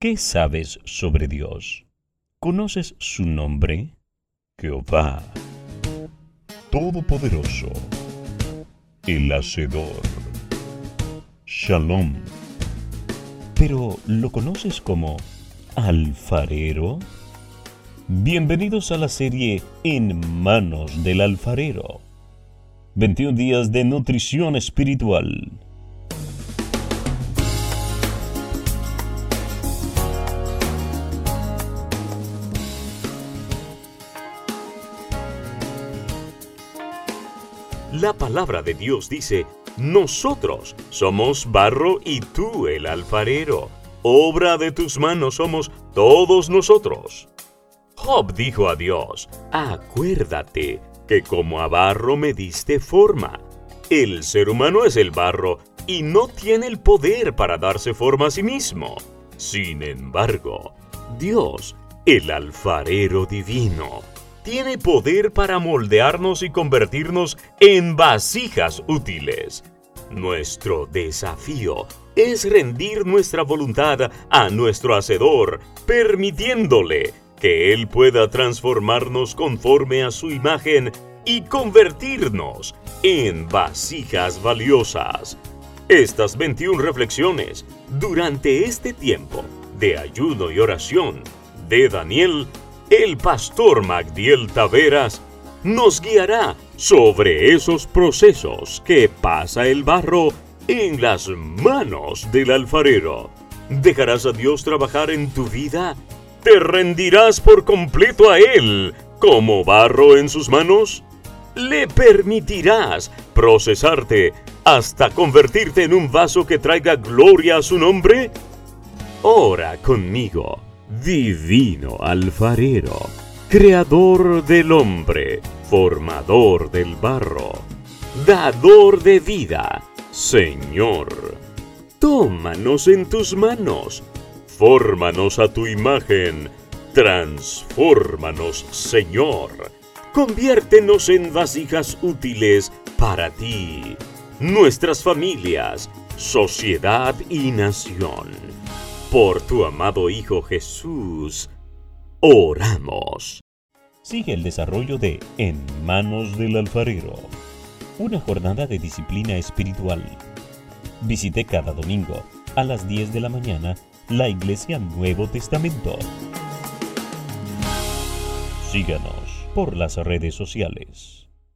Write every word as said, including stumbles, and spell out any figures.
¿Qué sabes sobre Dios? ¿Conoces su nombre? Jehová, Todopoderoso, el Hacedor. Shalom. ¿Pero lo conoces como Alfarero? Bienvenidos a la serie En Manos del Alfarero. veintiún días de nutrición espiritual. La palabra de Dios dice: nosotros somos barro y tú el alfarero. Obra de tus manos somos todos nosotros. Job dijo a Dios: acuérdate que como a barro me diste forma. El ser humano es el barro y no tiene el poder para darse forma a sí mismo. Sin embargo, Dios, el alfarero divino, tiene poder para moldearnos y convertirnos en vasijas útiles. Nuestro desafío es rendir nuestra voluntad a nuestro Hacedor, permitiéndole que Él pueda transformarnos conforme a su imagen y convertirnos en vasijas valiosas. Estas veintiuna reflexiones durante este tiempo de ayuno y oración de Daniel, el pastor Magdiel Taveras nos guiará sobre esos procesos que pasa el barro en las manos del alfarero. ¿Dejarás a Dios trabajar en tu vida? ¿Te rendirás por completo a Él como barro en sus manos? ¿Le permitirás procesarte hasta convertirte en un vaso que traiga gloria a su nombre? Ora conmigo. Divino alfarero, creador del hombre, formador del barro, dador de vida, Señor, tómanos en tus manos, fórmanos a tu imagen, transfórmanos, Señor, conviértenos en vasijas útiles para ti, nuestras familias, sociedad y nación. Por tu amado Hijo Jesús, oramos. Sigue el desarrollo de En Manos del Alfarero, una jornada de disciplina espiritual. Visite cada domingo a las diez de la mañana la Iglesia Nuevo Testamento. Síganos por las redes sociales.